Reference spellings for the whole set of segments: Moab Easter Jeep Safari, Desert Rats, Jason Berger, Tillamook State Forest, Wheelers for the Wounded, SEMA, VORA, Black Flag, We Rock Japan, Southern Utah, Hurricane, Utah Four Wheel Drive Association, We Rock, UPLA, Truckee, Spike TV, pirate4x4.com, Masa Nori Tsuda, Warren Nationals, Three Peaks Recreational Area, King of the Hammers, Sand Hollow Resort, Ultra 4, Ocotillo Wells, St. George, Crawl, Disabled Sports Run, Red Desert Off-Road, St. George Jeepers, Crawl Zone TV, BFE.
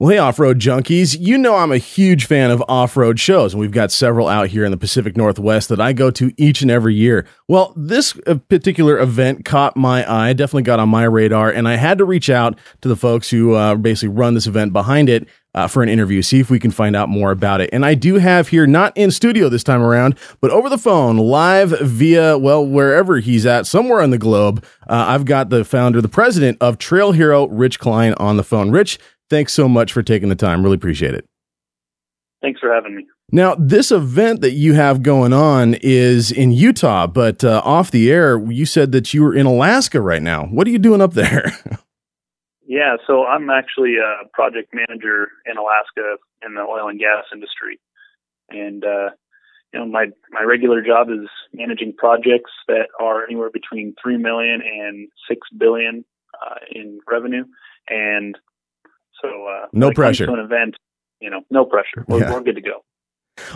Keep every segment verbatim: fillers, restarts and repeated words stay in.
Well, hey, off-road junkies, you know I'm a huge fan of off-road shows, and we've got several out here in the Pacific Northwest that I go to each and every year. Well, this particular event caught my eye, definitely got on my radar, and I had to reach out to the folks who uh, basically run this event behind it uh, for an interview, see if we can find out more about it. And I do have here, not in studio this time around, but over the phone, live via, well, wherever he's at, somewhere on the globe, uh, I've got the founder, the president of Trail Hero, Rich Klien, on the phone. Rich, thanks so much for taking the time. Really appreciate it. Thanks for having me. Now, this event that you have going on is in Utah, but uh, off the air, you said that you were in Alaska right now. What are you doing up there? Yeah, so I'm actually a project manager in Alaska in the oil and gas industry. And, uh, you know, my, my regular job is managing projects that are anywhere between three million dollars and six billion dollars uh, in revenue. And So, uh, no pressure. An event, you know, no pressure. We're, yeah. we're good to go.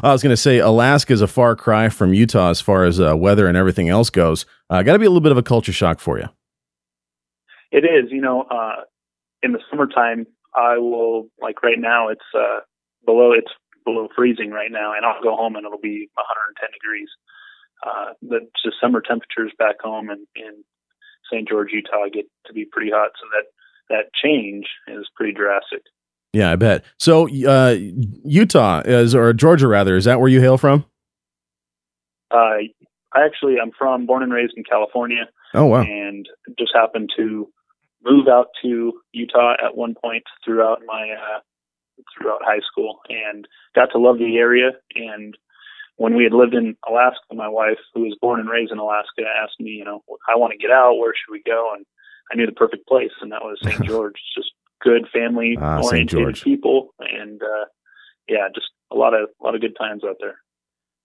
I was going to say, Alaska is a far cry from Utah as far as uh, weather and everything else goes. Uh, Got to be a little bit of a culture shock for you. It is. You know, uh, in the summertime, I will, like right now, it's uh, below it's below freezing right now, and I'll go home and it'll be one hundred ten degrees. Uh, the just summer temperatures back home in, in Saint George, Utah, get to be pretty hot, so that. That change is pretty drastic. Yeah, I bet. So uh, Utah is, or Georgia rather, is that where you hail from? Uh, I actually, I'm from, born and raised in California. Oh, wow. And just happened to move out to Utah at one point throughout my, uh, throughout high school, and got to love the area. And when we had lived in Alaska, my wife, who was born and raised in Alaska, asked me, you know, I want to get out, where should we go? And I knew the perfect place, and that was Saint George. Just good family-oriented ah, people, and uh, yeah, just a lot of a lot of good times out there.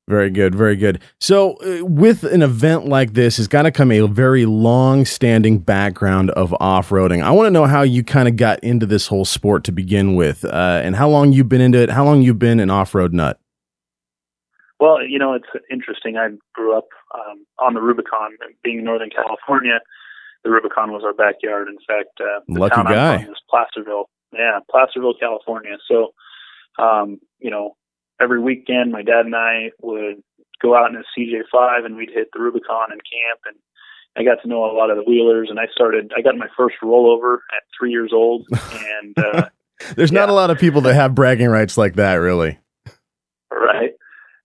Very good, very good. So, uh, with an event like this, it's got to come a very long-standing background of off-roading. I want to know how you kind of got into this whole sport to begin with, uh, and how long you've been into it. How long you've been an off-road nut? Well, you know, it's interesting. I grew up um, on the Rubicon, being in Northern California. The Rubicon was our backyard. In fact, uh, the Lucky town guy. I'm from is Placerville. Yeah, Placerville, California. So, um, you know, every weekend, my dad and I would go out in a C J five, and we'd hit the Rubicon and camp. And I got to know a lot of the wheelers. And I started. I got my first rollover at three years old. And uh, there's yeah. not a lot of people that have bragging rights like that, really. Right.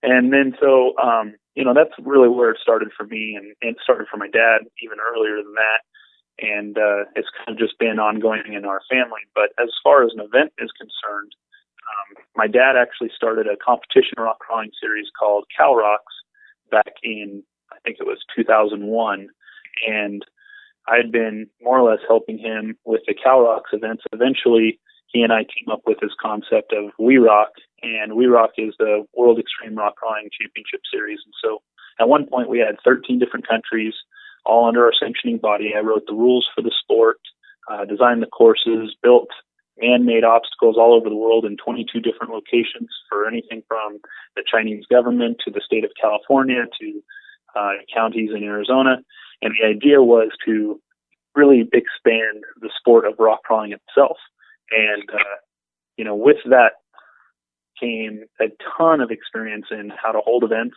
And then so. Um, You know, that's really where it started for me, and, and it started for my dad even earlier than that. And uh, it's kind of just been ongoing in our family. But as far as an event is concerned, um, my dad actually started a competition rock crawling series called Cal Rocks back in, I think it was two thousand one. And I had been more or less helping him with the Cal Rocks events. Eventually, he and I came up with this concept of We Rock, and We Rock is the World Extreme Rock Crawling Championship Series. And so at one point we had thirteen different countries all under our sanctioning body. I wrote the rules for the sport, uh, designed the courses, built man-made obstacles all over the world in twenty-two different locations, for anything from the Chinese government to the state of California to uh, counties in Arizona. And the idea was to really expand the sport of rock crawling itself. And, uh, you know, with that came a ton of experience in how to hold events.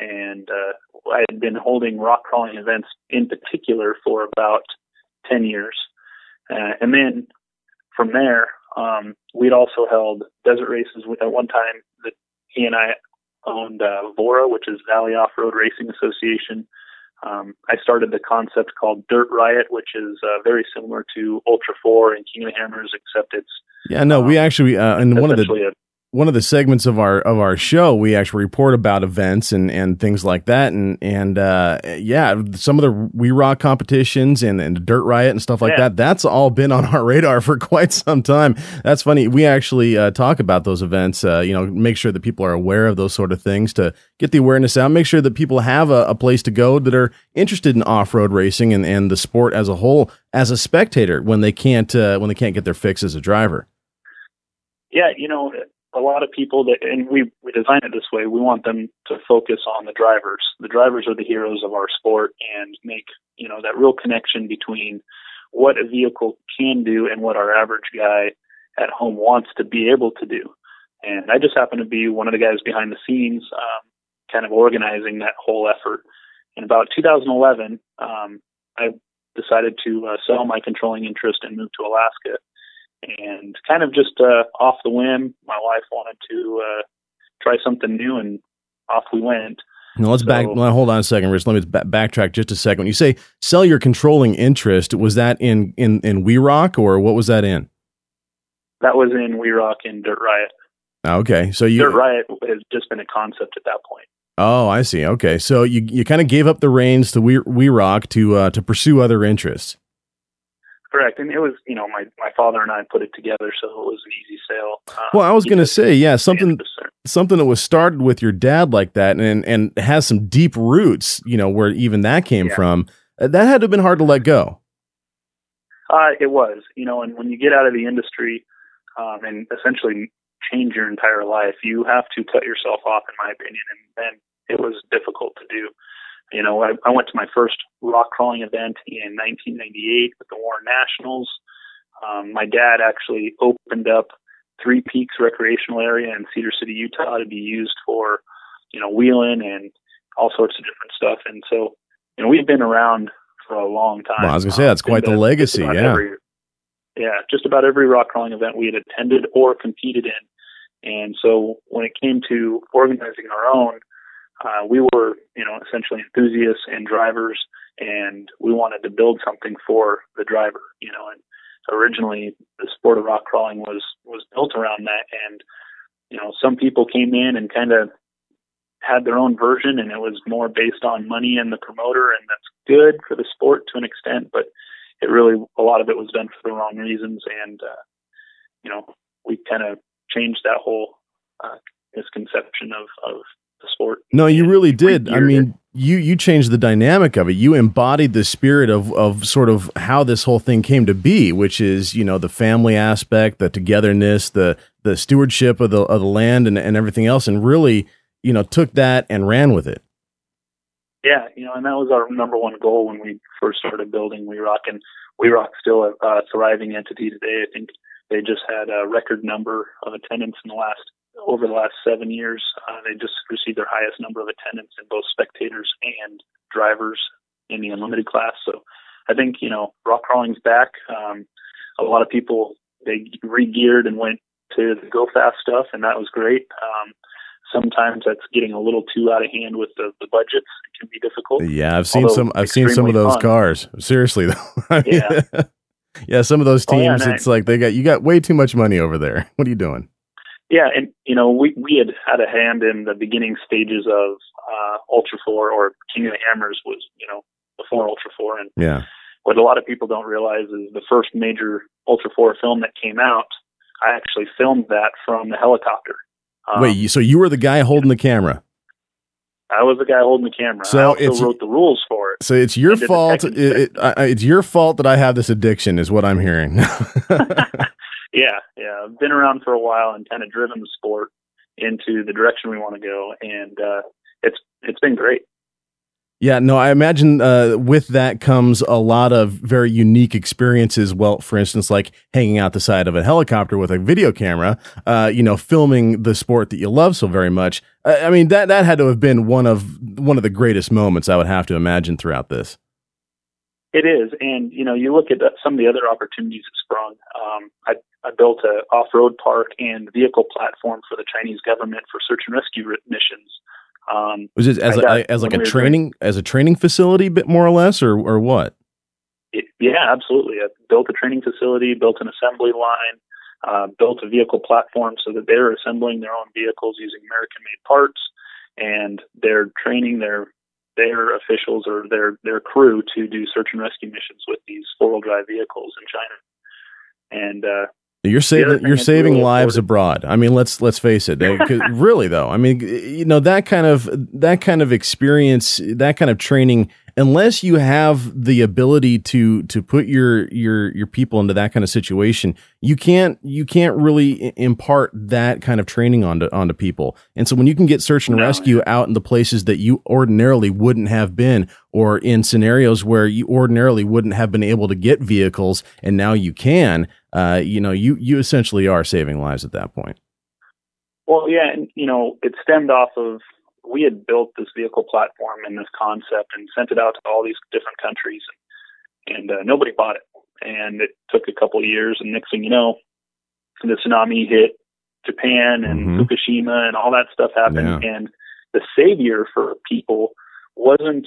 And uh, I had been holding rock crawling events in particular for about ten years. Uh, and then from there, um, we'd also held desert races. At one time, that he and I owned uh, VORA, which is Valley Off-Road Racing Association. Um, I started the concept called Dirt Riot, which is uh, very similar to Ultra four and King of the Hammers, except it's yeah. No, um, we actually uh, in one of the one of the segments of our of our show, we actually report about events and, and things like that, and and uh, yeah, some of the We Rock competitions and, and Dirt Riot and stuff like yeah. that. That's all been on our radar for quite some time. That's funny. We actually uh, talk about those events. Uh, you know, make sure that people are aware of those sort of things to. Get the awareness out, make sure that people have a, a place to go that are interested in off-road racing and, and the sport as a whole, as a spectator, when they can't uh, when they can't get their fix as a driver. Yeah, you know, a lot of people, that, and we, we design it this way, we want them to focus on the drivers. The drivers are the heroes of our sport, and make, you know, that real connection between what a vehicle can do and what our average guy at home wants to be able to do. And I just happen to be one of the guys behind the scenes, um, kind of organizing that whole effort. In about two thousand eleven, um, I decided to uh, sell my controlling interest and move to Alaska. And kind of just uh, off the whim, my wife wanted to uh, try something new, and off we went. Now let's so, back. Hold on a second, Rich. Let me back, backtrack just a second. When you say sell your controlling interest, was that in in in We Rock, or what was that in? That was in We Rock and Dirt Riot. Okay, so you Dirt Riot has just been a concept at that point. Oh, I see. Okay, so you you kind of gave up the reins to We We Rock to uh, to pursue other interests. Correct, and it was, you know, my, my father and I put it together, so it was an easy sale. Um, well, I was going to say, yeah, something something that was started with your dad like that, and and has some deep roots, you know, where even that came yeah. from. Uh, that had to have been hard to let go. Uh, it was, you know, and when you get out of the industry um, and essentially change your entire life, you have to cut yourself off, in my opinion, and, and it was difficult to do. You know, I, I went to my first rock crawling event in nineteen ninety-eight with the Warren Nationals. Um, my dad actually opened up Three Peaks Recreational Area in Cedar City, Utah, to be used for, you know, wheeling and all sorts of different stuff. And so, you know, we've been around for a long time. Well, I was going to say, that's quite the legacy, yeah. Every, yeah, just about every rock crawling event we had attended or competed in. And so when it came to organizing our own, Uh, we were, you know, essentially enthusiasts and drivers, and we wanted to build something for the driver, you know, and originally the sport of rock crawling was, was built around that. And, you know, some people came in and kind of had their own version, and it was more based on money and the promoter, and that's good for the sport to an extent, but it really, a lot of it was done for the wrong reasons. And, uh, you know, we kind of changed that whole uh, misconception of, of, the sport. No, you really did. I mean, you you changed the dynamic of it. You embodied the spirit of of sort of how this whole thing came to be, which is, you know, the family aspect, the togetherness, the the stewardship of the of the land and, and everything else, and really, you know, took that and ran with it. Yeah, you know, and that was our number one goal when we first started building We Rock, and We Rock's still a, a thriving entity today. I think they just had a record number of attendance in the last over the last seven years, uh, they just received their highest number of attendance in both spectators and drivers in the unlimited class. So I think, you know, rock crawling's back. Um, a lot of people, they re-geared and went to the go fast stuff, and that was great. Um, sometimes that's getting a little too out of hand with the, the budgets. It can be difficult. Yeah. I've seen Although some, I've seen some of those fun. cars. Seriously, though. I mean, yeah. yeah. Some of those teams, oh, yeah, it's I, like, they got, you got way too much money over there. What are you doing? Yeah, and, you know, we, we had had a hand in the beginning stages of uh, Ultra four, or King of the Hammers was, you know, before Ultra four. And yeah. what a lot of people don't realize is the first major Ultra four film that came out, I actually filmed that from the helicopter. Um, Wait, so you were the guy holding the camera? I was the guy holding the camera. So I also wrote the rules for it. So it's your fault. It, it, I, it's your fault that I have this addiction is what I'm hearing. Yeah, yeah. I've been around for a while and kind of driven the sport into the direction we want to go, and uh, it's it's been great. Yeah, no, I imagine uh, with that comes a lot of very unique experiences. Well, for instance, like hanging out the side of a helicopter with a video camera, uh, you know, filming the sport that you love so very much. I, I mean, that that had to have been one of one of the greatest moments, I would have to imagine, throughout this. It is, and, you know, you look at some of the other opportunities that sprung. Um, I, I built an off-road park and vehicle platform for the Chinese government for search and rescue missions. Um, was it as I a, got, as like a training as a training facility, bit more or less, or or what? It, yeah, absolutely. I built a training facility, built an assembly line, uh, built a vehicle platform so that they're assembling their own vehicles using American-made parts, and they're training their. their officials or their, their crew to do search and rescue missions with these four-wheel drive vehicles in China. And uh, you're saving you're saving really lives abroad. I mean, let's let's face it. They, really, though, I mean, you know, that kind of that kind of experience, that kind of training unless you have the ability to to put your your your people into that kind of situation, you can't you can't really impart that kind of training onto onto people. And so when you can get search and no. rescue out in the places that you ordinarily wouldn't have been, or in scenarios where you ordinarily wouldn't have been able to get vehicles, and now you can, uh, you know, you you essentially are saving lives at that point. Well, yeah, and you know, it stemmed off of, we had built this vehicle platform and this concept and sent it out to all these different countries, and, and uh, nobody bought it. And it took a couple of years, and next thing you know, the tsunami hit Japan and mm-hmm. Fukushima and all that stuff happened. Yeah. And the savior for people wasn't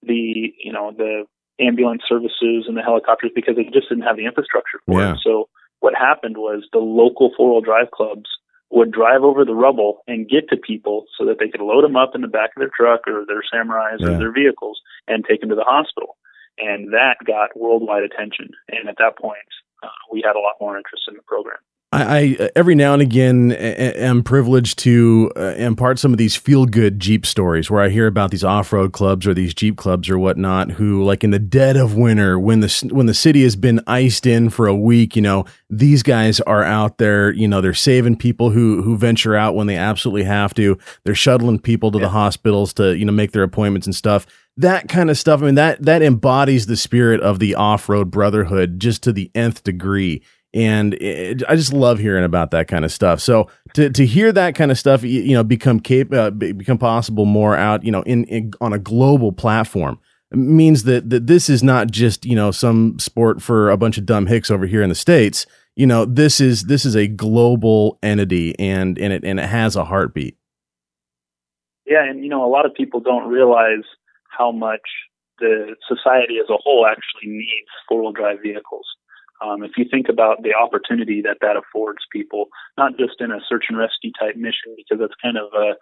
the, you know, the ambulance services and the helicopters, because they just didn't have the infrastructure for yeah. it. So what happened was the local four-wheel drive clubs would drive over the rubble and get to people so that they could load them up in the back of their truck or their Samurais yeah. or their vehicles and take them to the hospital. And that got worldwide attention. And at that point, uh, we had a lot more interest in the program. I, I every now and again am privileged to uh, impart some of these feel-good Jeep stories where I hear about these off-road clubs or these Jeep clubs or whatnot who, like in the dead of winter, when the when the city has been iced in for a week, you know, these guys are out there, you know, they're saving people who who venture out when they absolutely have to. They're shuttling people to yeah. the hospitals to, you know, make their appointments and stuff. That kind of stuff, I mean, that that embodies the spirit of the off-road brotherhood just to the nth degree. And it, I just love hearing about that kind of stuff. So to to hear that kind of stuff, you, you know, become cap- uh, become possible more out, you know, in, in on a global platform means that, that this is not just, you know, some sport for a bunch of dumb hicks over here in the States. You know, this is this is a global entity, and and it and it has a heartbeat. Yeah, and you know, a lot of people don't realize how much the society as a whole actually needs four-wheel drive vehicles. Um, if you think about the opportunity that that affords people, not just in a search and rescue type mission, because that's kind of a,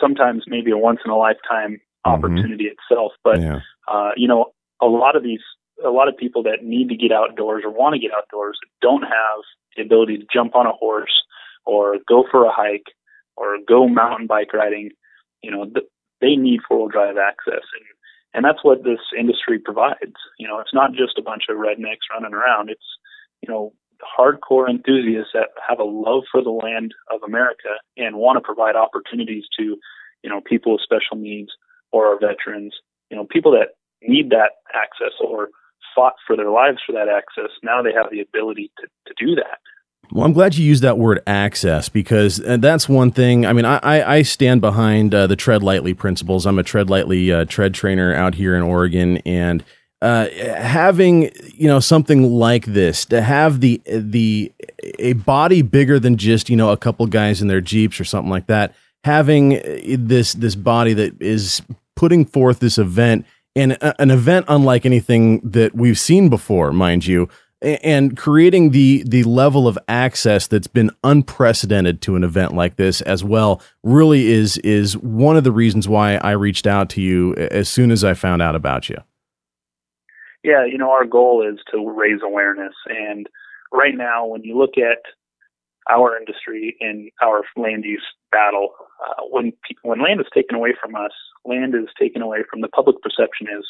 sometimes maybe a once in a lifetime opportunity mm-hmm. itself. But, yeah. uh, you know, a lot of these, a lot of people that need to get outdoors or want to get outdoors don't have the ability to jump on a horse or go for a hike or go mountain bike riding. You know, th- they need four-wheel drive access. And, And that's what this industry provides. You know, it's not just a bunch of rednecks running around. It's, you know, hardcore enthusiasts that have a love for the land of America and want to provide opportunities to, you know, people with special needs or our veterans, you know, people that need that access or fought for their lives for that access. Now they have the ability to, to do that. Well, I'm glad you used that word access, because that's one thing. I mean, I, I stand behind uh, the Tread Lightly principles. I'm a Tread Lightly uh, tread trainer out here in Oregon. And uh, having, you know, something like this, to have the the a body bigger than just, you know, a couple guys in their Jeeps or something like that, having this this body that is putting forth this event, and a, an event unlike anything that we've seen before, mind you, and creating the the level of access that's been unprecedented to an event like this as well, really is is one of the reasons why I reached out to you as soon as I found out about you. Yeah, you know, our goal is to raise awareness. And right now, when you look at our industry and our land use battle, uh, when when land is taken away from us, land is taken away from the public perception is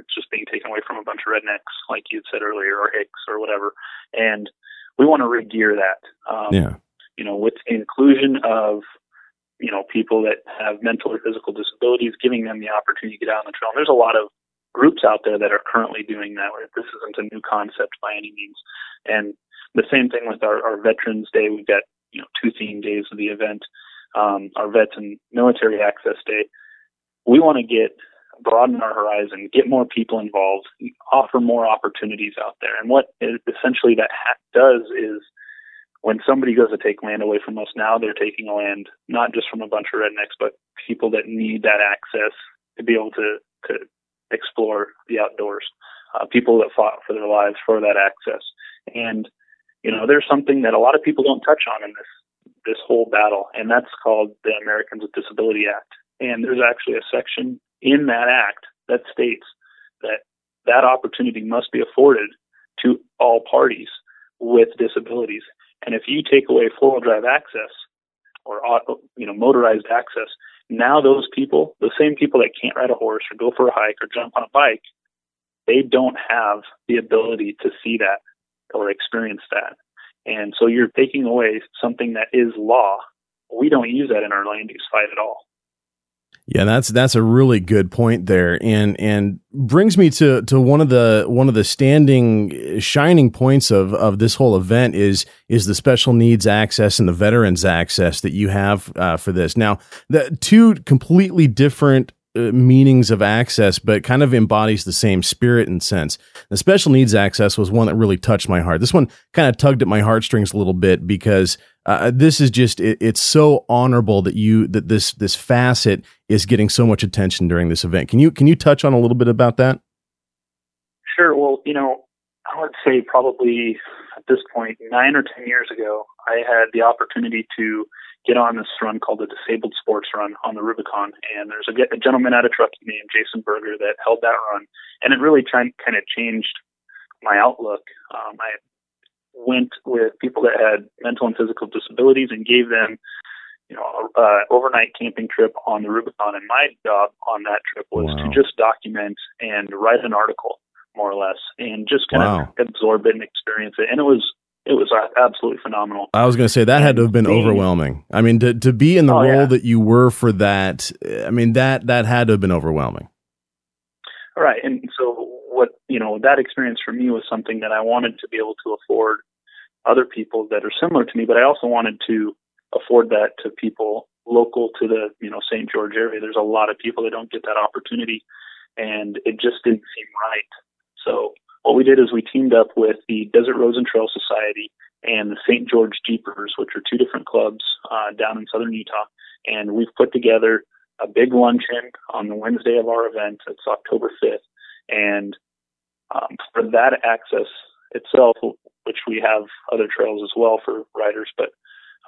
it's just being taken away from a bunch of rednecks, like you had said earlier, or hicks or whatever. And we want to regear that. Um, yeah. You know, with the inclusion of, you know, people that have mental or physical disabilities, giving them the opportunity to get out on the trail. And there's a lot of groups out there that are currently doing that. This isn't a new concept by any means. And the same thing with our, our Veterans Day. We've got, you know, two theme days of the event, um, our Vets and Military Access Day. We want to get, broaden our horizon, get more people involved, offer more opportunities out there. And what it, essentially that ha- does is when somebody goes to take land away from us, now they're taking land, not just from a bunch of rednecks, but people that need that access to be able to, to explore the outdoors, uh, people that fought for their lives for that access. And, you know, there's something that a lot of people don't touch on in this, this whole battle, and that's called the Americans with Disability Act. And there's actually a section in that act that states that that opportunity must be afforded to all parties with disabilities. And if you take away four-wheel drive access or, you know, motorized access, Now those people, the same people that can't ride a horse or go for a hike or jump on a bike, they don't have the ability to see that or experience that. And so you're taking away something that is law. We don't use that in our land use fight at all. Yeah, that's that's a really good point there, and and brings me to to one of the one of the standing shining points of of this whole event is is the special needs access and the veterans access that you have uh, for this. Now, the two completely different Uh, meanings of access, but kind of embodies the same spirit and sense. The special needs access was one that really touched my heart. This one kind of tugged at my heartstrings a little bit because uh, this is just, it, it's so honorable that you, that this, this facet is getting so much attention during this event. Can you, can you touch on a little bit about that? Sure. Well, you know, I would say probably at this point, nine or ten years ago, I had the opportunity to get on this run called the Disabled Sports Run on the Rubicon. And there's a, a gentleman out of Truckee named Jason Berger that held that run. And it really tried, kind of changed my outlook. Um, I went with people that had mental and physical disabilities and gave them, you know, a, a overnight camping trip on the Rubicon. And my job on that trip was wow. to just document and write an article, more or less, and just kind wow. of absorb it and experience it. And it was It was absolutely phenomenal. I was going to say that had to have been overwhelming. I mean, to to be in the oh, role yeah. that you were for that, I mean, that that had to have been overwhelming. All right. And so what, you know, that experience for me was something that I wanted to be able to afford other people that are similar to me, but I also wanted to afford that to people local to the, you know, Saint George area. There's a lot of people that don't get that opportunity, and it just didn't seem right. So what we did is we teamed up with the Desert Roads and Trail Society and the Saint George Jeepers, which are two different clubs uh, down in Southern Utah. And we've put together a big luncheon on the Wednesday of our event. It's October fifth. And um, for that access itself, which we have other trails as well for riders, but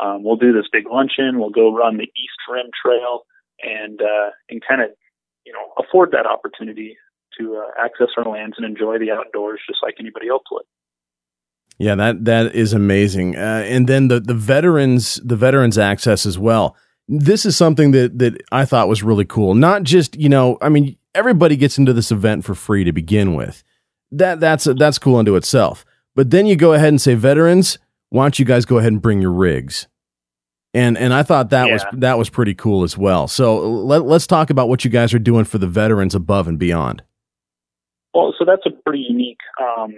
um, we'll do this big luncheon. We'll go run the East Rim Trail and, uh, and kind of, you know, afford that opportunity to uh, access our lands and enjoy the outdoors just like anybody else would. Yeah, that that is amazing. Uh, and then the the veterans the veterans access as well. This is something that that I thought was really cool. Not just, you know, I mean, everybody gets into this event for free to begin with. That that's that's cool unto itself. But then you go ahead and say, veterans, why don't you guys go ahead and bring your rigs? And and I thought that yeah. was that was pretty cool as well. So let, let's talk about what you guys are doing for the veterans above and beyond. Well, so that's a pretty unique um,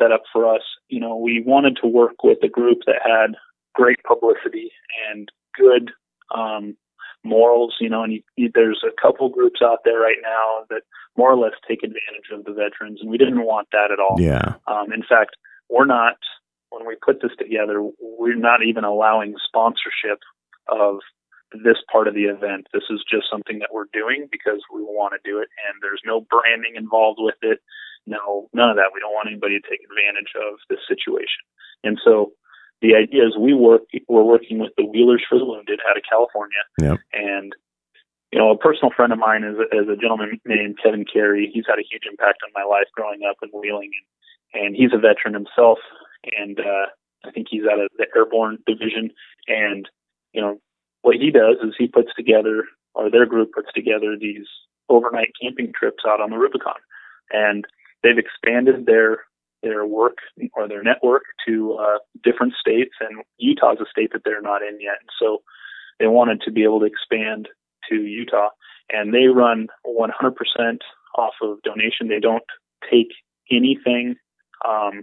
setup for us. You know, we wanted to work with a group that had great publicity and good um, morals, you know, and you, you, there's a couple groups out there right now that more or less take advantage of the veterans, and we didn't want that at all. Yeah. Um, in fact, we're not, when we put this together, we're not even allowing sponsorship of this part of the event. This is just something that we're doing because we want to do it, and there's no branding involved with it. No, none of that. We don't want anybody to take advantage of this situation. And so the idea is we work, we're working with the Wheelers for the Wounded out of California. Yep. And, you know, a personal friend of mine is, is a gentleman named Kevin Carey. He's had a huge impact on my life growing up and wheeling, and he's a veteran himself. And uh, I think he's out of the Airborne Division. And, you know, what he does is he puts together, or their group puts together, these overnight camping trips out on the Rubicon. And they've expanded their their work or their network to uh, different states, and Utah's a state that they're not in yet. And so they wanted to be able to expand to Utah. And they run one hundred percent off of donation. They don't take anything, um,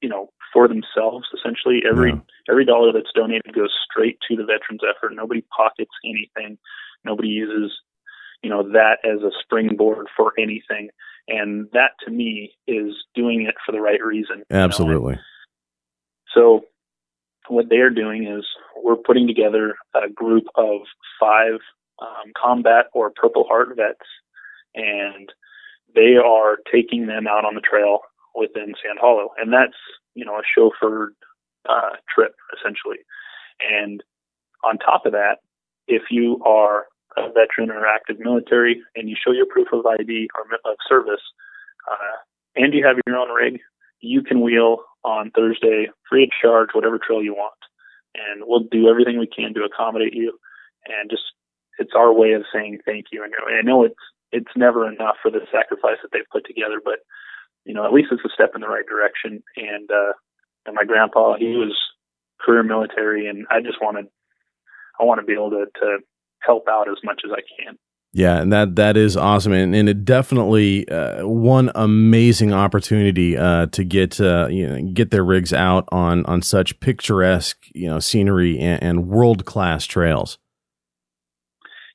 you know, for themselves, essentially. Every yeah. every dollar that's donated goes straight to the veterans effort. Nobody pockets anything. Nobody uses, you know, that as a springboard for anything. And that, to me, is doing it for the right reason. Absolutely. You know? So what they're doing is we're putting together a group of five um, combat or Purple Heart vets, and they are taking them out on the trail within Sand Hollow. And that's, you know, a chauffeured uh, trip, essentially. And on top of that, if you are a veteran or active military and you show your proof of I D or of service, uh, and you have your own rig, you can wheel on Thursday, free of charge, whatever trail you want. And we'll do everything we can to accommodate you. And just, it's our way of saying thank you. And I know it's it's never enough for the sacrifice that they've put together, but you know, at least it's a step in the right direction. And uh, and my grandpa, he was career military, and I just wanted I want to be able to, to help out as much as I can. Yeah, and that that is awesome, and, and it definitely uh, one amazing opportunity uh, to get uh, you know, get their rigs out on on such picturesque, you know, scenery and, and world class trails.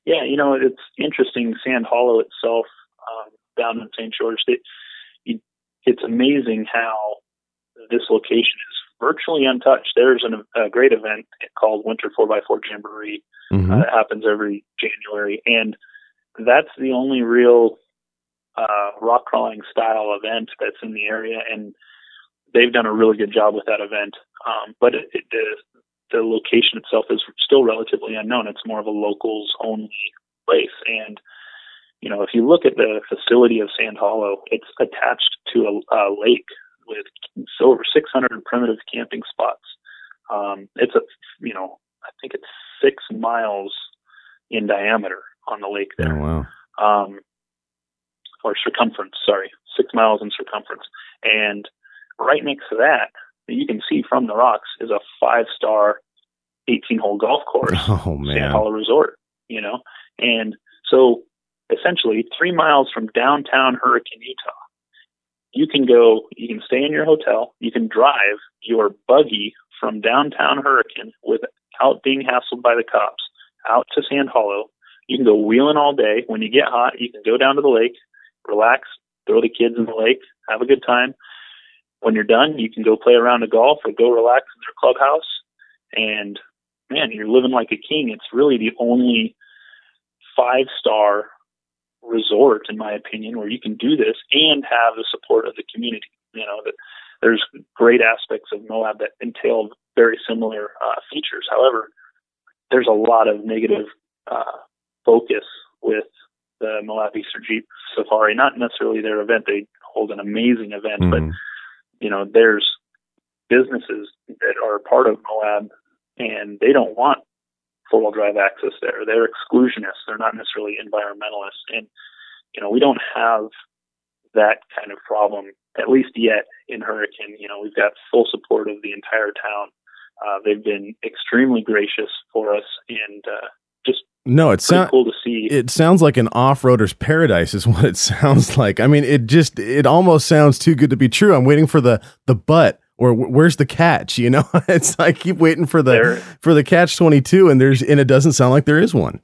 Yeah, you know, it's interesting. Sand Hollow itself, um, down in Saint George, it, it, it's amazing how this location is virtually untouched. There's an, a great event called Winter Four by Four Jamboree mm-hmm. uh, that happens every January, and that's the only real uh, rock crawling style event that's in the area, and they've done a really good job with that event. Um, but it, it, the, the location itself is still relatively unknown. It's more of a locals only place. And, you know, if you look at the facility of Sand Hollow, it's attached to a, a lake with over six hundred primitive camping spots. Um, it's a, you know, I think it's six miles in diameter on the lake there. Oh, wow. Um, or circumference, sorry, six miles in circumference. And right next to that, you can see from the rocks, is a five-star eighteen-hole golf course, oh, man. Sand Hollow Resort, you know? And so essentially three miles from downtown Hurricane, Utah, you can go, you can stay in your hotel, you can drive your buggy from downtown Hurricane without being hassled by the cops out to Sand Hollow. You can go wheeling all day. When you get hot, you can go down to the lake, relax, throw the kids in the lake, have a good time. When you're done, you can go play a round of golf or go relax in their clubhouse. And, man, you're living like a king. It's really the only five-star resort, in my opinion, where you can do this and have the support of the community. You know, that there's great aspects of Moab that entail very similar uh, features. However, there's a lot of negative uh focus with the Moab Easter Jeep Safari, not necessarily their event. They hold an amazing event, mm-hmm. but you know, there's businesses that are part of Moab and they don't want four-wheel drive access there. They're exclusionists. They're not necessarily environmentalists. And, you know, we don't have that kind of problem, at least yet, in Hurricane. You know, we've got full support of the entire town. Uh, they've been extremely gracious for us, and uh, just No, it sounds cool to see. It sounds like an off-roader's paradise is what it sounds like. I mean, it just it almost sounds too good to be true. I'm waiting for the the but or where's the catch, you know? It's I keep waiting for the there, for the catch twenty-two and there's and it doesn't sound like there is one.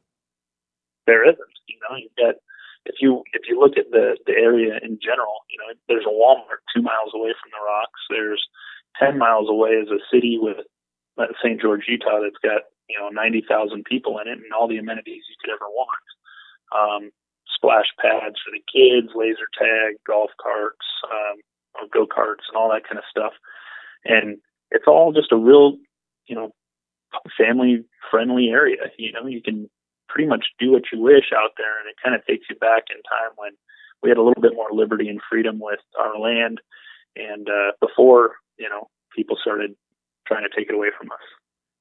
There isn't, you know. You've got if you if you look at the, the area in general, you know, there's a Walmart two miles away from the rocks. There's ten miles away is a city with Saint George, Utah that's got you know, ninety thousand people in it and all the amenities you could ever want. Um, splash pads for the kids, laser tag, golf carts, um, or go-karts and all that kind of stuff. And it's all just a real, you know, family-friendly area. You know, you can pretty much do what you wish out there, and it kind of takes you back in time when we had a little bit more liberty and freedom with our land and uh, before, you know, people started trying to take it away from us.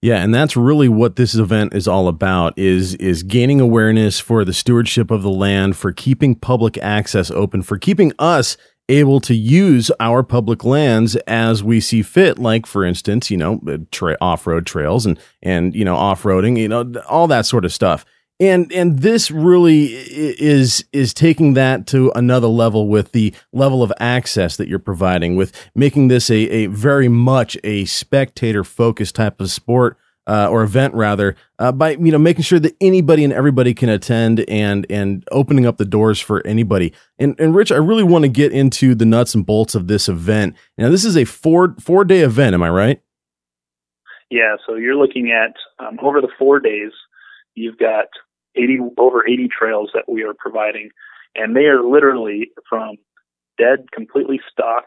Yeah, and that's really what this event is all about, is is gaining awareness for the stewardship of the land, for keeping public access open, for keeping us able to use our public lands as we see fit, like, for instance, you know, tra- off-road trails and, and, you know, off-roading, you know, all that sort of stuff. And and this really is is taking that to another level with the level of access that you're providing, with making this a, a very much a spectator-focused type of sport uh, or event, rather, uh, by you know making sure that anybody and everybody can attend and and opening up the doors for anybody. And and Rich, I really want to get into the nuts and bolts of this event. Now, this is a four four day event, am I right? Yeah. So you're looking at um, over the four days, you've got eighty over eighty trails that we are providing, and they are literally from dead, completely stock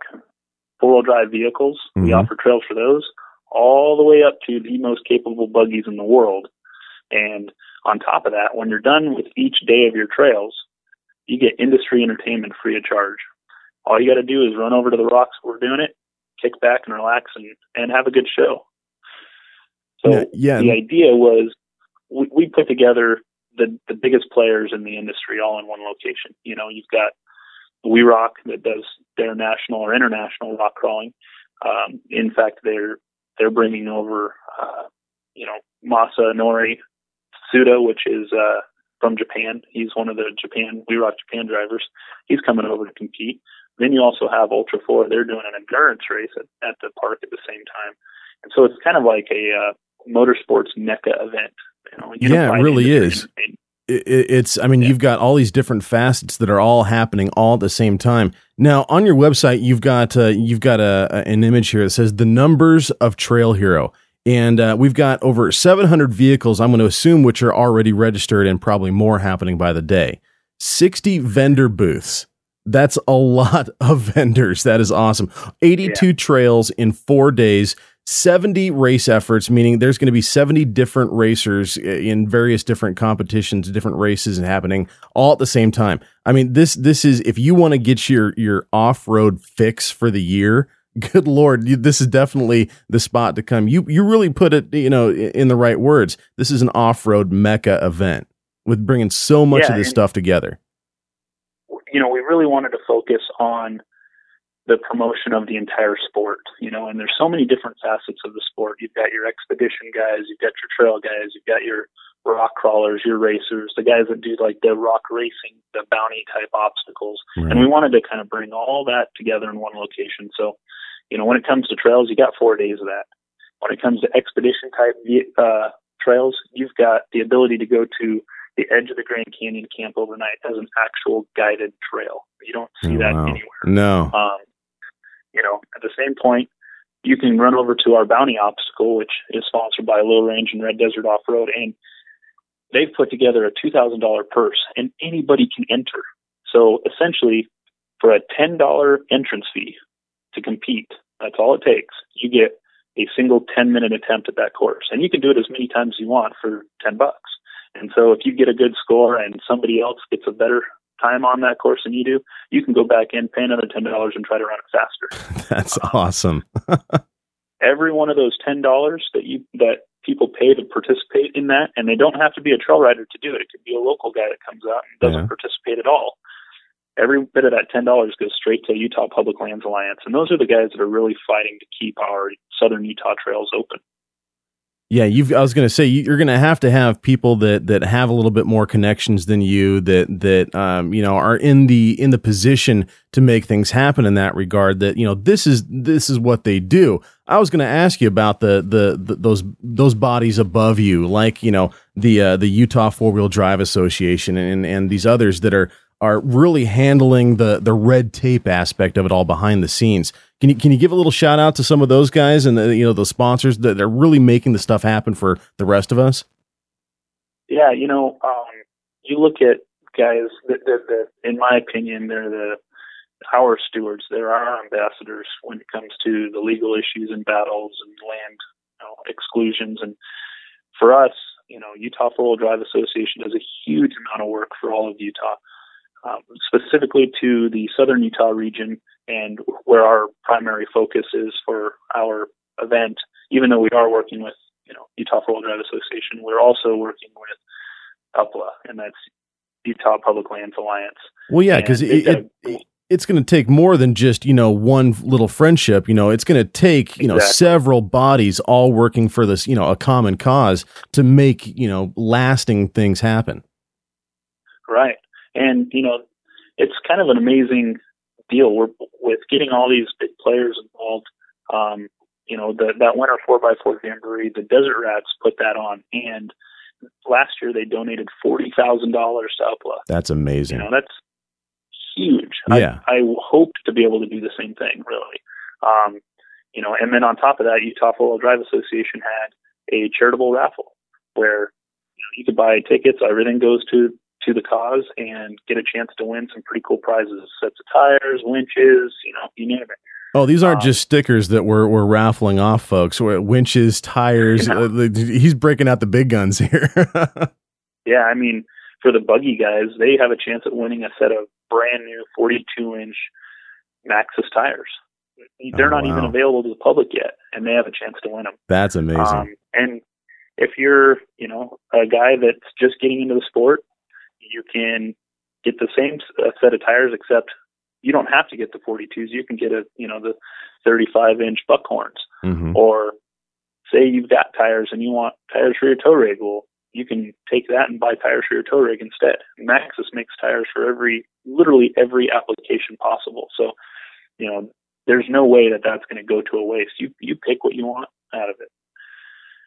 four-wheel drive vehicles. Mm-hmm. We offer trails for those all the way up to the most capable buggies in the world. And on top of that, when you're done with each day of your trails, you get industry entertainment free of charge. All you got to do is run over to the rocks where we're doing it, kick back and relax, and, and have a good show. So yeah, yeah. The idea was, we put together the, the biggest players in the industry all in one location. You know, you've got We Rock that does their national or international rock crawling. Um, in fact, they're they're bringing over, uh, you know, Masa Nori Tsuda, which is uh, from Japan. He's one of the Japan We Rock Japan drivers. He's coming over to compete. Then you also have Ultra four. They're doing an endurance race at, at the park at the same time. And so it's kind of like a uh, motorsports N E C A event. You know, yeah, it really is. It, it's, I mean, yeah. You've got all these different facets that are all happening all at the same time. Now, on your website, you've got uh, you've got a, a, an image here that says the numbers of Trail Hero. And uh, we've got over seven hundred vehicles, I'm going to assume, which are already registered and probably more happening by the day. sixty vendor booths. That's a lot of vendors. That is awesome. eighty-two yeah. trails in four days, seventy race efforts, meaning there's going to be seventy different racers in various different competitions, different races and happening all at the same time. I mean, this this is, if you want to get your, your off-road fix for the year, good Lord, you, this is definitely the spot to come. You you really put it, you know, in the right words. This is an off-road mecca event with bringing so much yeah, of this and- stuff together. You know, we really wanted to focus on the promotion of the entire sport, you know, and there's so many different facets of the sport. You've got your expedition guys, you've got your trail guys, you've got your rock crawlers, your racers, the guys that do like the rock racing, the bounty type obstacles. Right. And we wanted to kind of bring all that together in one location. So, you know, when it comes to trails, you got four days of that. When it comes to expedition type uh, trails, you've got the ability to go to the edge of the Grand Canyon camp overnight as an actual guided trail. You don't see oh, that wow. anywhere. No. Um, you know, at the same point, you can run over to our bounty obstacle, which is sponsored by Little Range and Red Desert Off-Road, and they've put together a two thousand dollars purse, and anybody can enter. So essentially, for a ten dollars entrance fee to compete, that's all it takes. You get a single ten-minute attempt at that course, and you can do it as many times as you want for ten bucks. And so if you get a good score and somebody else gets a better time on that course than you do, you can go back in, pay another ten dollars and try to run it faster. That's um, awesome. Every one of those ten dollars that you that people pay to participate in that, and they don't have to be a trail rider to do it. It could be a local guy that comes out and doesn't yeah. participate at all. Every bit of that ten dollars goes straight to Utah Public Lands Alliance. And those are the guys that are really fighting to keep our Southern Utah trails open. Yeah, you've, I was going to say, you're going to have to have people that, that have a little bit more connections than you, that that um, you know, are in the in the position to make things happen in that regard. That, you know, this is this is what they do. I was going to ask you about the, the the those those bodies above you, like, you know, the uh, the Utah Four Wheel Drive Association and and these others that are are really handling the the red tape aspect of it all behind the scenes. Can you can you give a little shout out to some of those guys and the, you know, the sponsors that are really making the stuff happen for the rest of us? Yeah, you know, um, you look at guys that, that, that, in my opinion, they're the our stewards. They're our ambassadors when it comes to the legal issues and battles and land, you know, exclusions. And for us, you know, Utah Four-Wheel Drive Association does a huge amount of work for all of Utah. Um, specifically to the Southern Utah region, and where our primary focus is for our event. Even though we are working with, you know, Utah Four Wheel Drive Association, we're also working with U P L A, and that's Utah Public Lands Alliance. Well, yeah, because it, it, it, it's going to take more than just, you know, one little friendship. You know, it's going to take, you exactly. know, several bodies all working for this, you know, a common cause to make, you know, lasting things happen. Right. And, you know, it's kind of an amazing deal. We're, with getting all these big players involved, um, you know, the, that Winter Four by Four Jamboree, the Desert Rats put that on. And last year they donated forty thousand dollars to U P L A. That's amazing. You know, that's huge. Yeah. I, I hoped to be able to do the same thing, really. Um, you know, and then on top of that, Utah Four-Wheel Drive Association had a charitable raffle where, you know, you could buy tickets. Everything goes to to the cause and get a chance to win some pretty cool prizes, sets of tires, winches, you know, you name it. Oh, these aren't um, just stickers that we're, we're raffling off, folks. We're winches, tires. You know, uh, he's breaking out the big guns here. Yeah. I mean, for the buggy guys, they have a chance at winning a set of brand new forty-two inch Maxxis tires. They're oh, not wow. even available to the public yet, and they have a chance to win them. That's amazing. Um, and if you're, you know, a guy that's just getting into the sport, you can get the same set of tires, except you don't have to get the forty-twos. You can get a, you know, the thirty-five inch Buckhorns, mm-hmm. or say you've got tires and you want tires for your tow rig. Well, you can take that and buy tires for your tow rig instead. Maxxis makes tires for every, literally every application possible. So, you know, there's no way that that's going to go to a waste. You you pick what you want out of it.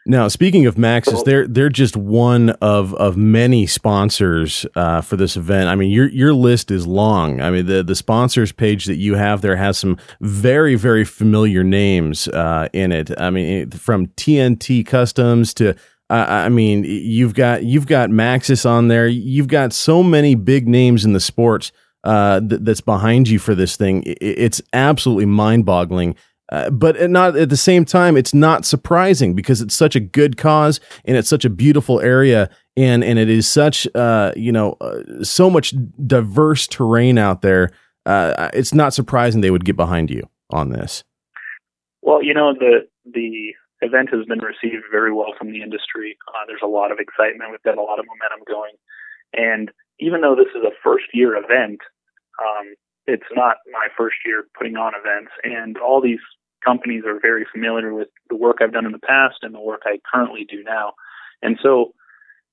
Now, speaking of Maxxis, they're they're just one of of many sponsors uh, for this event. I mean, your your list is long. I mean, the the sponsors page that you have there has some very very familiar names uh, in it. I mean, from T N T Customs to uh, I mean, you've got you've got Maxxis on there. You've got so many big names in the sports uh, th- that's behind you for this thing. It's absolutely mind-boggling. Uh, but at not at the same time, it's not surprising because it's such a good cause and it's such a beautiful area, and and it is such uh you know uh, so much diverse terrain out there. Uh, it's not surprising they would get behind you on this. Well, you know, the the event has been received very well from the industry. Uh, there's a lot of excitement. We've got a lot of momentum going, and even though this is a first year event, um, it's not my first year putting on events, and all these companies are very familiar with the work I've done in the past and the work I currently do now. And so,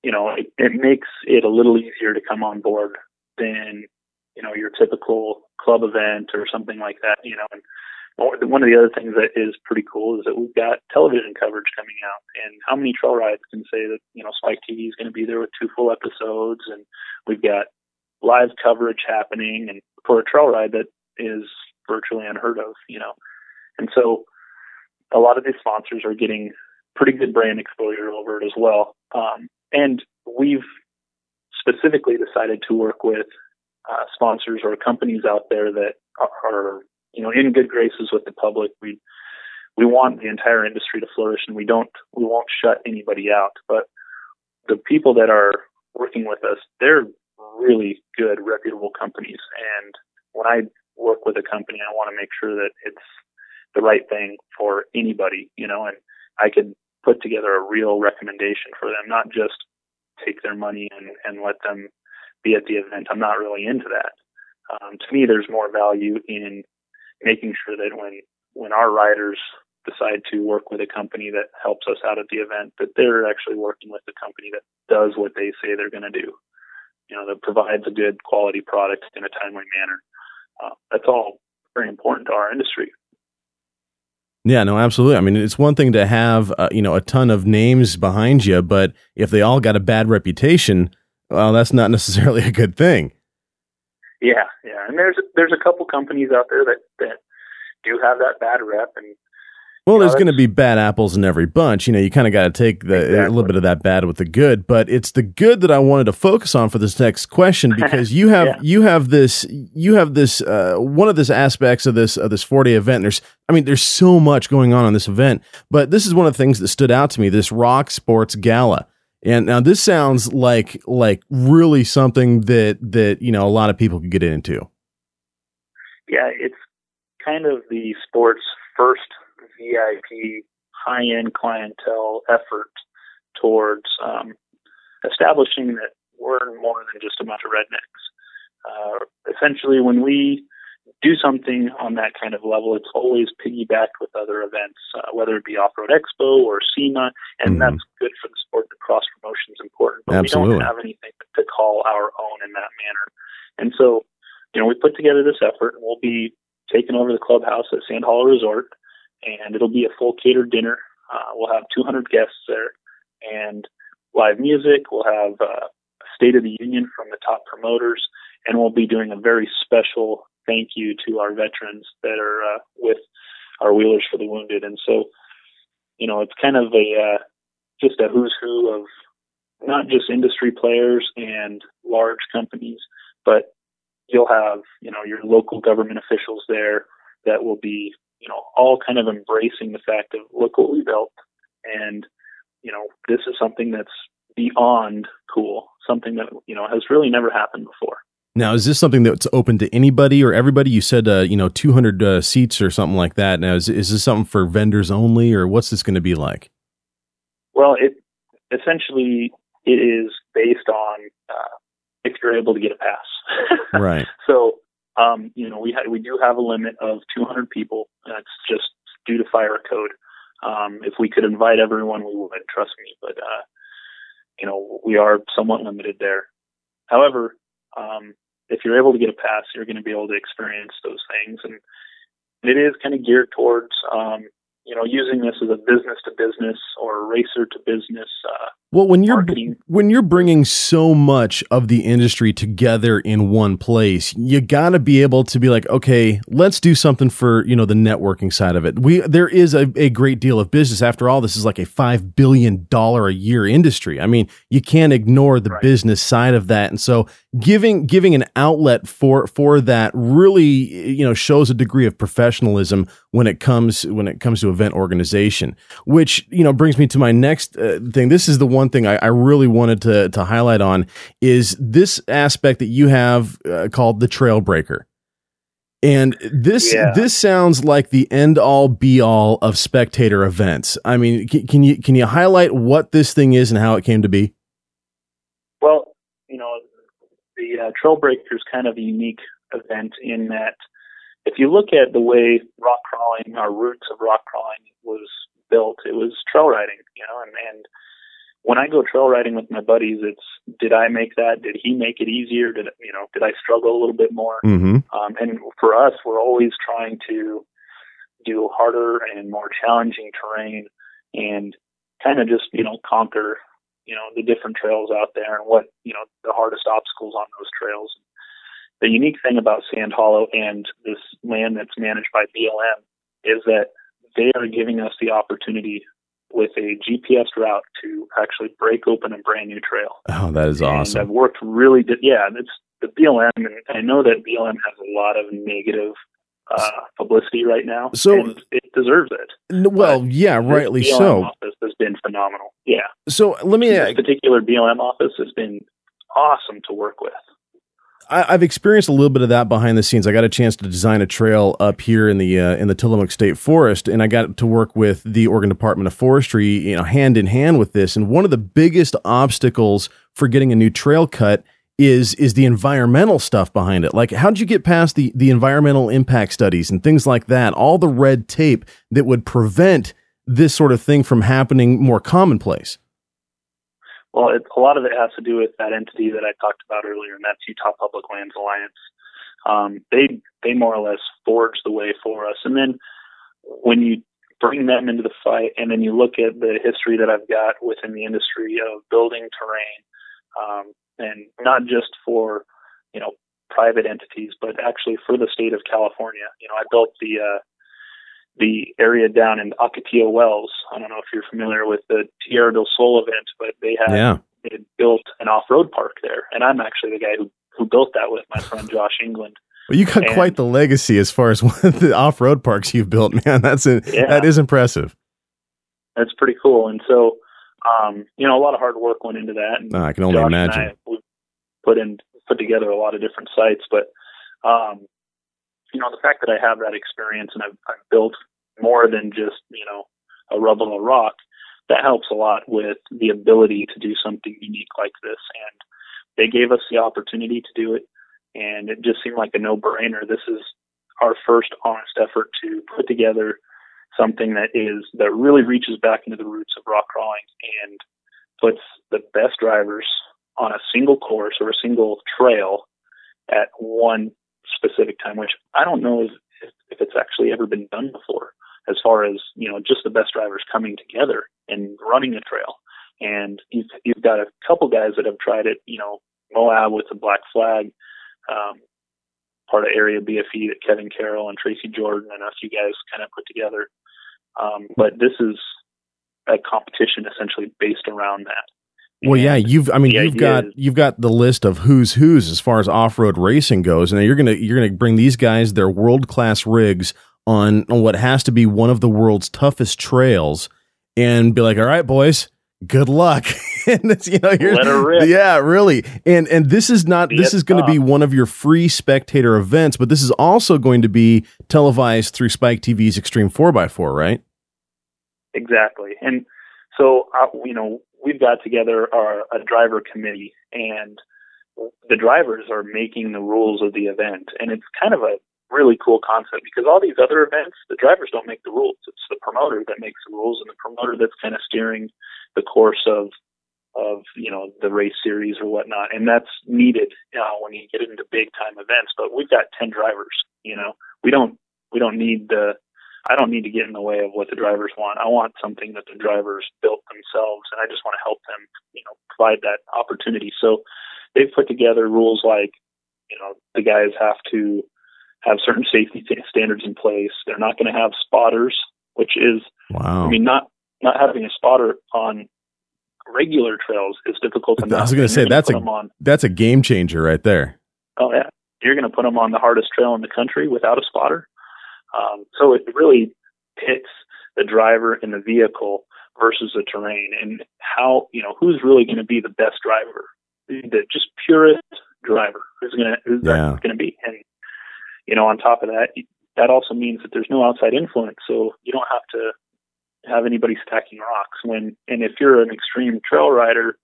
you know, it, it makes it a little easier to come on board than, you know, your typical club event or something like that, you know. And one of the other things that is pretty cool is that we've got television coverage coming out, and how many trail rides can say that, you know, Spike T V is going to be there with two full episodes, and we've got live coverage happening, and for a trail ride that is virtually unheard of, you know. And so a lot of these sponsors are getting pretty good brand exposure over it as well. Um, and we've specifically decided to work with uh, sponsors or companies out there that are, you know, in good graces with the public. We we want the entire industry to flourish, and we don't we won't shut anybody out. But the people that are working with us, they're really good, reputable companies. And when I work with a company, I want to make sure that it's the right thing for anybody, you know, and I can put together a real recommendation for them, not just take their money and, and let them be at the event. I'm not really into that. Um, to me, there's more value in making sure that when, when our riders decide to work with a company that helps us out at the event, that they're actually working with the company that does what they say they're going to do. You know, that provides a good quality product in a timely manner. Uh, that's all very important to our industry. Yeah, no, absolutely. I mean, it's one thing to have, uh, you know, a ton of names behind you, but if they all got a bad reputation, well, that's not necessarily a good thing. Yeah, yeah. And there's there's a couple companies out there that, that do have that bad rep. And well, there's going to be bad apples in every bunch. You know, you kind of got to take the, exactly. a little bit of that bad with the good, but it's the good that I wanted to focus on for this next question, because you have, yeah. you have this, you have this, uh, one of these aspects of this, of this four-day event. There's, I mean, there's so much going on on this event, but this is one of the things that stood out to me, this Rock Sports Gala. And now this sounds like, like really something that, that, you know, a lot of people could get into. Yeah. It's kind of the sports first V I P high-end clientele effort towards um, establishing that we're more than just a bunch of rednecks. Uh, essentially, when we do something on that kind of level, it's always piggybacked with other events, uh, whether it be Off-Road Expo or SEMA, and mm-hmm. that's good for the sport. The cross-promotion is important, but Absolutely. We don't have anything to call our own in that manner. And so, you know, we put together this effort, and we'll be taking over the clubhouse at Sand Hollow Resort, and it'll be a full catered dinner. Uh, we'll have two hundred guests there, and live music. We'll have uh, a State of the Union from the top promoters, and we'll be doing a very special thank you to our veterans that are uh, with our Wheelers for the Wounded. And so, you know, it's kind of a uh, just a who's who of not just industry players and large companies, but you'll have, you know, your local government officials there that will be, you know, all kind of embracing the fact of, look what we built. And, you know, this is something that's beyond cool, something that, you know, has really never happened before. Now, is this something that's open to anybody or everybody? You said, uh, you know, two hundred uh, seats or something like that. Now, is, is this something for vendors only, or what's this going to be like? Well, it essentially it is based on uh, if you're able to get a pass. Right. So, um, you know, we ha- we do have a limit of two hundred people. That's just due to fire code. Um, if we could invite everyone, we would, trust me. But, uh, you know, we are somewhat limited there. However, um, if you're able to get a pass, you're going to be able to experience those things. And it is kind of geared towards, um, you know, using this as a business to business or racer to business. Uh, well, when you're, b- when you're bringing so much of the industry together in one place, you gotta be able to be like, okay, let's do something for, you know, the networking side of it. We, there is a, a great deal of business. After all, this is like a five billion dollars a year industry. I mean, you can't ignore the right. business side of that. And so giving, giving an outlet for, for that really, you know, shows a degree of professionalism when it comes, when it comes to event organization, which, you know, brings me to my next uh, thing. This is the one thing I, I really wanted to to highlight on is this aspect that you have uh, called the Trailbreaker. And this yeah. this sounds like the end all be all of spectator events. I mean, can, can you can you highlight what this thing is and how it came to be? Well, you know, the uh, Trailbreaker is kind of a unique event in that if you look at the way rock crawling, our roots of rock crawling was built, it was trail riding, you know, and, and when I go trail riding with my buddies, it's, did I make that? Did he make it easier? Did, you know, did I struggle a little bit more? Mm-hmm. Um, and for us, we're always trying to do harder and more challenging terrain and kind of just, you know, conquer, you know, the different trails out there and what, you know, the hardest obstacles on those trails. The unique thing about Sand Hollow and this land that's managed by B L M is that they are giving us the opportunity with a G P S route to actually break open a brand new trail. Oh, that is awesome. And I've worked really, di- yeah, it's the B L M. And I know that B L M has a lot of negative uh, publicity right now. So and it deserves it. Well, but yeah, rightly B L M so. B L M office has been phenomenal. Yeah. So let me, this uh, particular B L M office has been awesome to work with. I've experienced a little bit of that behind the scenes. I got a chance to design a trail up here in the uh, in the Tillamook State Forest, and I got to work with the Oregon Department of Forestry, you know, hand in hand with this. And one of the biggest obstacles for getting a new trail cut is is the environmental stuff behind it. Like, how did you get past the the environmental impact studies and things like that? All the red tape that would prevent this sort of thing from happening more commonplace. Well, it, a lot of it has to do with that entity that I talked about earlier, and that's Utah Public Lands Alliance. Um, they they more or less forged the way for us. And then when you bring them into the fight, and then you look at the history that I've got within the industry of building terrain, um, and not just for, you know, private entities, but actually for the state of California. You know, I built the uh, the area down in Ocotillo Wells. I don't know if you're familiar with the Tierra del Sol event, but they had, yeah. they had built an off-road park there. And I'm actually the guy who, who built that with my friend, Josh England. Well, you got and, quite the legacy as far as one of the off-road parks you've built, man. That's a, yeah. That is impressive. That's pretty cool. And so, um, you know, a lot of hard work went into that. And no, I can only Josh imagine. And I, we put in, put together a lot of different sites, but, um, you know, the fact that I have that experience and I've, I've built more than just, you know, a rub on a rock, that helps a lot with the ability to do something unique like this. And they gave us the opportunity to do it. And it just seemed like a no-brainer. This is our first honest effort to put together something that is, that really reaches back into the roots of rock crawling and puts the best drivers on a single course or a single trail at one specific time, which I don't know if, if it's actually ever been done before, as far as, you know, just the best drivers coming together and running a trail. And you've, you've got a couple guys that have tried it, you know, Moab with the Black Flag, um, part of Area B F E that Kevin Carroll and Tracy Jordan and a few guys kind of put together. Um, but this is a competition essentially based around that. Well, yeah, you've, I mean, yeah, you've got, is. you've got the list of who's who's as far as off-road racing goes. And you're going to, you're going to bring these guys, their world-class rigs on, on what has to be one of the world's toughest trails and be like, all right, boys, good luck. And it's, you know, here's, let her rip. Yeah, really. And, and this is not, be this is going to be one of your free spectator events, but this is also going to be televised through Spike T V's Extreme four by four, right? Exactly. And So, uh, you know, we've got together our, a driver committee, and the drivers are making the rules of the event. And it's kind of a really cool concept, because all these other events, the drivers don't make the rules. It's the promoter that makes the rules, and the promoter that's kind of steering the course of, of you know, the race series or whatnot. And that's needed uh, when you get into big time events. But we've got ten drivers, you know. We don't we don't need the I don't need to get in the way of what the drivers want. I want something that the drivers built themselves, and I just want to help them, you know, provide that opportunity. So they've put together rules like, you know, the guys have to have certain safety standards in place. They're not going to have spotters, which is, wow. I mean, not, not having a spotter on regular trails is difficult enough. I was going to say, that's a, that's a game changer right there. Oh, yeah. You're going to put them on the hardest trail in the country without a spotter. Um, so it really pits the driver and the vehicle versus the terrain, and how, you know, who's really going to be the best driver, the just purest driver, who's going to, who's yeah. going to be. And, you know, on top of that, that also means that there's no outside influence. So you don't have to have anybody stacking rocks when, and if you're an extreme trail rider,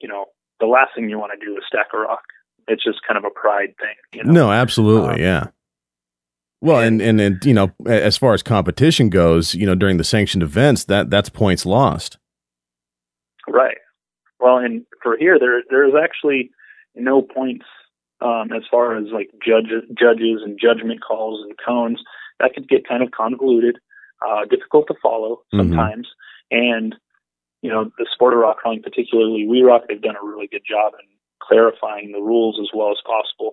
you know, the last thing you want to do is stack a rock. It's just kind of a pride thing. You know? No, absolutely. Um, yeah. Well, and, and, and, you know, as far as competition goes, you know, during the sanctioned events, that that's points lost. Right. Well, and for here, there, there's actually no points um, as far as like judges, judges and judgment calls and cones. That could get kind of convoluted, uh, difficult to follow sometimes. Mm-hmm. And, you know, the sport of rock crawling, particularly We Rock, they've done a really good job in clarifying the rules as well as possible.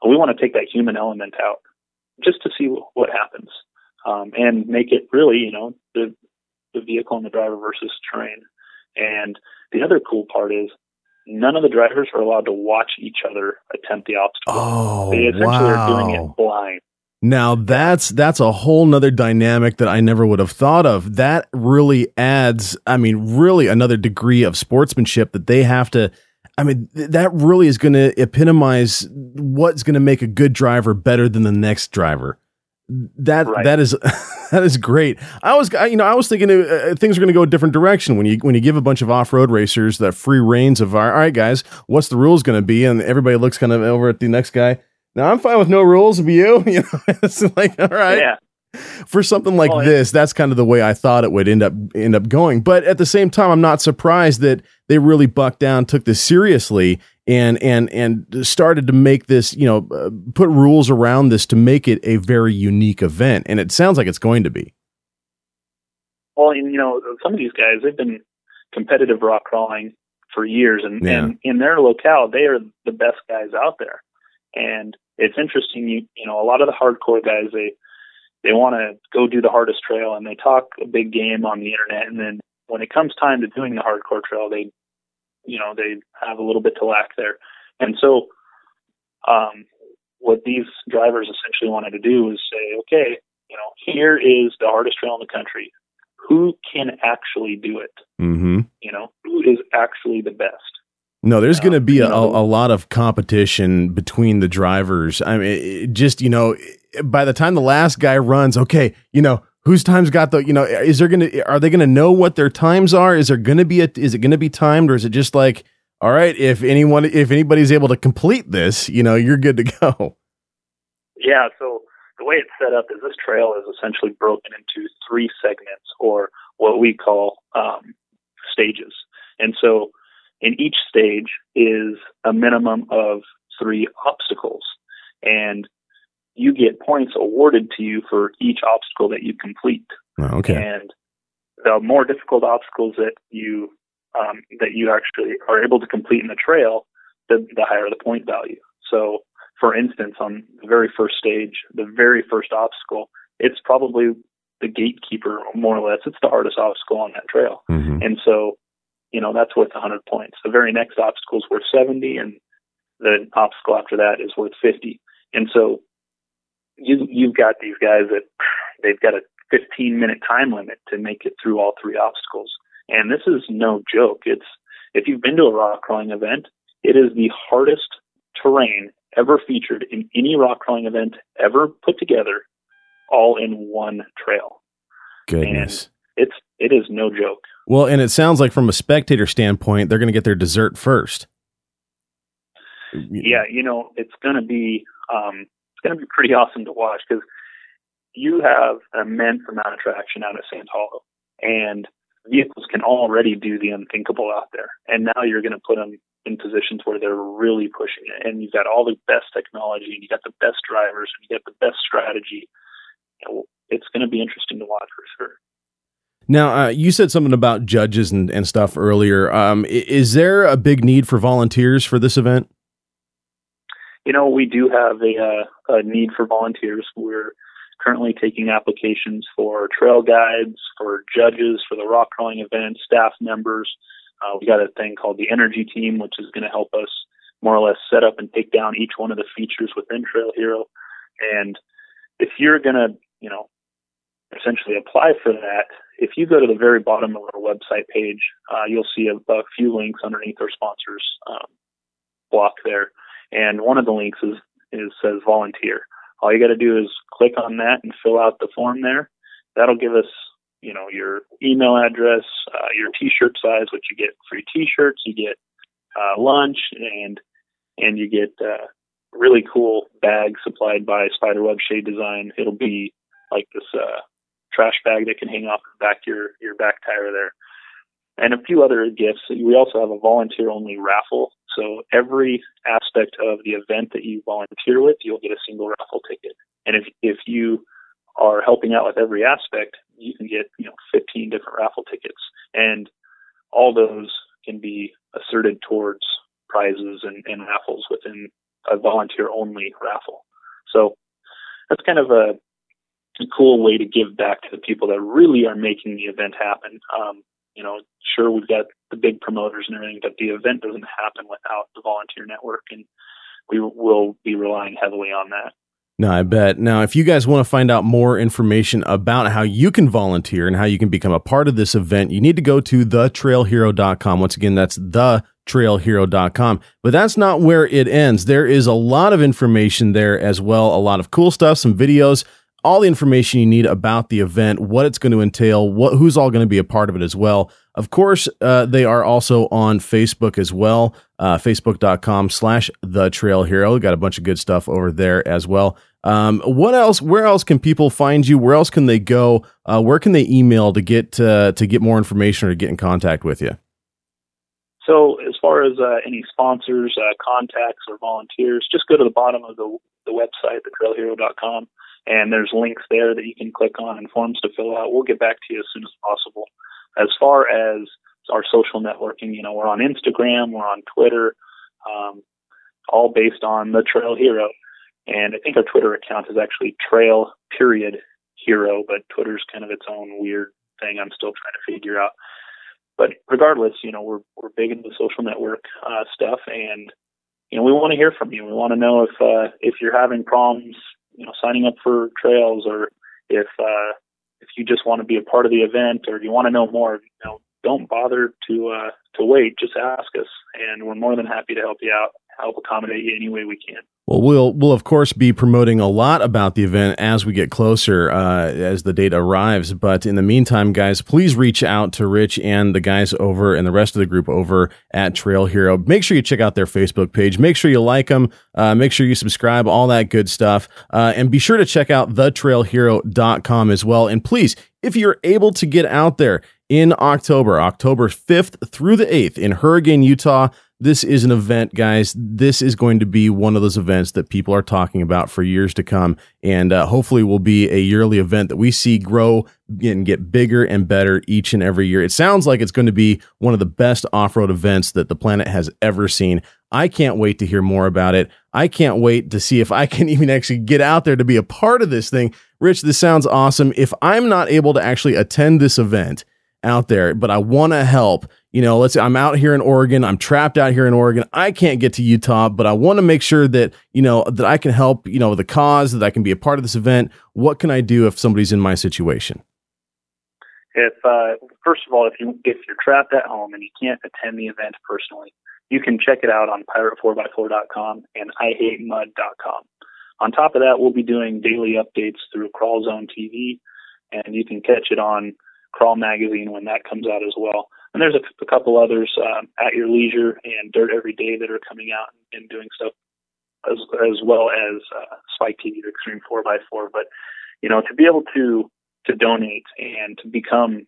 But we want to take that human element out, just to see what happens, um, and make it really, you know, the, the vehicle and the driver versus terrain. And the other cool part is none of the drivers are allowed to watch each other attempt the obstacle. Oh, they essentially wow. are doing it blind. Now that's, that's a whole nother dynamic that I never would have thought of. That really adds, I mean, really another degree of sportsmanship that they have to, I mean, that really is going to epitomize what's going to make a good driver better than the next driver. That right. that is that is great. I was, you know, I was thinking uh, things are going to go a different direction when you when you give a bunch of off-road racers that free reins of, all right, guys, what's the rules going to be? And everybody looks kind of over at the next guy. Now I'm fine with no rules. Be you, you know, it's like, all right. Yeah. For something like oh, yeah. this, that's kind of the way I thought it would end up end up going. But at the same time, I'm not surprised that they really bucked down, took this seriously, and and and started to make this, you know, uh, put rules around this to make it a very unique event. And it sounds like it's going to be. Well, and you know, some of these guys, they've been competitive rock crawling for years, and, yeah. and in their locale, they are the best guys out there. And it's interesting, you you know, a lot of the hardcore guys, they They want to go do the hardest trail, and they talk a big game on the internet. And then when it comes time to doing the hardcore trail, they, you know, they have a little bit to lack there. And so, um, what these drivers essentially wanted to do is say, okay, you know, here is the hardest trail in the country. Who can actually do it? Mm-hmm. You know, who is actually the best? No, there's going to be a, a lot of competition between the drivers. I mean, it just, you know, by the time the last guy runs, okay, you know, whose time's got the, you know, is there going to, are they going to know what their times are? Is there going to be a, is it going to be timed, or is it just like, all right, if anyone, if anybody's able to complete this, you know, you're good to go. Yeah. So the way it's set up is this trail is essentially broken into three segments, or what we call um, stages. And so, in each stage is a minimum of three obstacles, and you get points awarded to you for each obstacle that you complete. Oh, okay. And the more difficult obstacles that you um, that you actually are able to complete in the trail, the, the higher the point value. So, for instance, on the very first stage, the very first obstacle, it's probably the gatekeeper, more or less. It's the hardest obstacle on that trail, mm-hmm. and so. You know, that's worth one hundred points. The very next obstacle is worth seventy, and the obstacle after that is worth fifty. And so you, you've got these guys that they've got a fifteen-minute time limit to make it through all three obstacles. And this is no joke. It's if you've been to a rock crawling event, it is the hardest terrain ever featured in any rock crawling event ever put together, all in one trail. Goodness. And it's it is no joke. Well, and it sounds like from a spectator standpoint, they're going to get their dessert first. Yeah, you know, it's going to be um, it's going to be pretty awesome to watch, because you have an immense amount of traction out of Sand Hollow, and vehicles can already do the unthinkable out there. And now you're going to put them in positions where they're really pushing it. And you've got all the best technology, and you got the best drivers, and you got the best strategy. It's going to be interesting to watch for sure. Now, uh, you said something about judges and, and stuff earlier. Um, is there a big need for volunteers for this event? You know, we do have a, uh, a need for volunteers. We're currently taking applications for trail guides, for judges, for the rock crawling event, staff members. Uh, we got a thing called the energy team, which is going to help us more or less set up and take down each one of the features within Trail Hero. And if you're going to, you know, essentially apply for that, if you go to the very bottom of our website page, uh, you'll see a, a few links underneath our sponsors um, block there. And one of the links is, is says volunteer. All you got to do is click on that and fill out the form there. That'll give us, you know, your email address, uh, your T-shirt size, which you get free T-shirts, you get uh, lunch, and and you get uh, really cool bags supplied by Spiderweb Shade Design. It'll be like this uh, trash bag that can hang off the back your your back tire there, and a few other gifts. We also have a volunteer-only raffle. So every aspect of the event that you volunteer with, you'll get a single raffle ticket. And if if you are helping out with every aspect, you can get, you know, fifteen different raffle tickets. And all those can be asserted towards prizes and, and raffles within a volunteer-only raffle. So that's kind of a, a cool way to give back to the people that really are making the event happen. Um, you know, sure, we've got the big promoters and everything, but the event doesn't happen without the volunteer network, and we will be relying heavily on that. No, I bet. Now, if you guys want to find out more information about how you can volunteer and how you can become a part of this event, you need to go to the trail hero dot com. Once again, that's the trail hero dot com. But that's not where it ends. There is a lot of information there as well, a lot of cool stuff, some videos, all the information you need about the event, what it's going to entail, what who's all going to be a part of it as well. Of course, uh, they are also on Facebook as well, uh, facebook dot com slash the trail hero. Got a bunch of good stuff over there as well. Um, what else? Where else can people find you? Where else can they go? Uh, where can they email to get uh, to get more information or to get in contact with you? So as far as uh, any sponsors, uh, contacts, or volunteers, just go to the bottom of the, the website, the trail hero dot com. And there's links there that you can click on and forms to fill out. We'll get back to you as soon as possible. As far as our social networking, you know, we're on Instagram, we're on Twitter, um, all based on the Trail Hero. And I think our Twitter account is actually Trail Period Hero, but Twitter's kind of its own weird thing I'm still trying to figure out. But regardless, you know, we're we're big into social network uh, stuff, and you know, we want to hear from you. We want to know if uh, if you're having problems, you know, signing up for trails, or if uh, if you just want to be a part of the event, or you want to know more, you know, don't bother to uh, to wait. Just ask us, and we're more than happy to help you out, help accommodate you any way we can. Well, we'll we'll of course be promoting a lot about the event as we get closer, uh, as the date arrives. But in the meantime, guys, please reach out to Rich and the guys over and the rest of the group over at Trail Hero. Make sure you check out their Facebook page. Make sure you like them. Uh, make sure you subscribe. All that good stuff. Uh, and be sure to check out the trail hero dot com as well. And please, if you're able to get out there in October, October fifth through the eighth in Hurricane, Utah. This is an event, guys. This is going to be one of those events that people are talking about for years to come, and uh, hopefully will be a yearly event that we see grow and get bigger and better each and every year. It sounds like it's going to be one of the best off-road events that the planet has ever seen. I can't wait to hear more about it. I can't wait to see if I can even actually get out there to be a part of this thing. Rich, this sounds awesome. If I'm not able to actually attend this event out there, but I want to help, you know, let's say I'm out here in Oregon, I'm trapped out here in Oregon, I can't get to Utah, but I want to make sure that, you know, that I can help, you know, the cause, that I can be a part of this event. What can I do if somebody's in my situation? If, uh, first of all, if you, if you're trapped at home and you can't attend the event personally, you can check it out on pirate four by four dot com and i hate mud dot com. On top of that, we'll be doing daily updates through Crawl Zone T V, and you can catch it on Crawl magazine when that comes out as well. And there's a, a couple others, um, At Your Leisure and Dirt Every Day, that are coming out and doing stuff, as as well as uh, Spike T V, the Extreme Four by Four. But you know, to be able to to donate and to become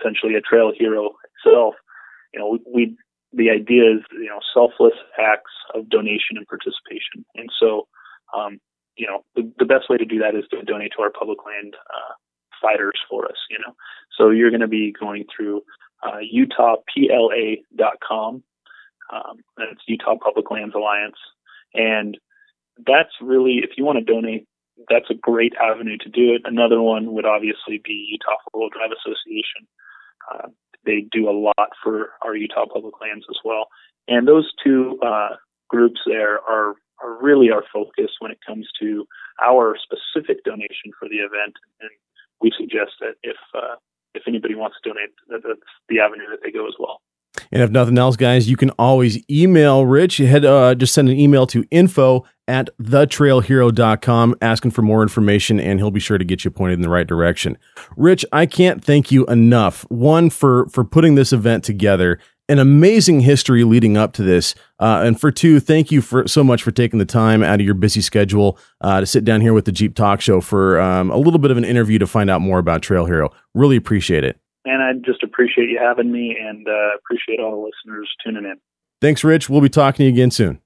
essentially a trail hero itself, you know, we, we the idea is, you know, selfless acts of donation and participation. And so, um, you know, the, the best way to do that is to donate to our public land uh, fighters for us. You know, so you're going to be going through uh, Utah P L A dot com. Um, that's Utah Public Lands Alliance. And that's really, if you want to donate, that's a great avenue to do it. Another one would obviously be Utah Four Wheel Drive Association. Uh, they do a lot for our Utah public lands as well. And those two uh, groups there are, are really our focus when it comes to our specific donation for the event. And we suggest that if uh, if anybody wants to donate, that's the avenue that they go as well. And if nothing else, guys, you can always email Rich. You head, uh, just send an email to info at the trail hero dot com asking for more information, and he'll be sure to get you pointed in the right direction. Rich, I can't thank you enough. One, for, for putting this event together, an amazing history leading up to this. Uh, and for two, thank you for so much for taking the time out of your busy schedule uh, to sit down here with the Jeep Talk Show for um, a little bit of an interview to find out more about Trail Hero. Really appreciate it. And I just appreciate you having me, and uh, appreciate all the listeners tuning in. Thanks, Rich. We'll be talking to you again soon.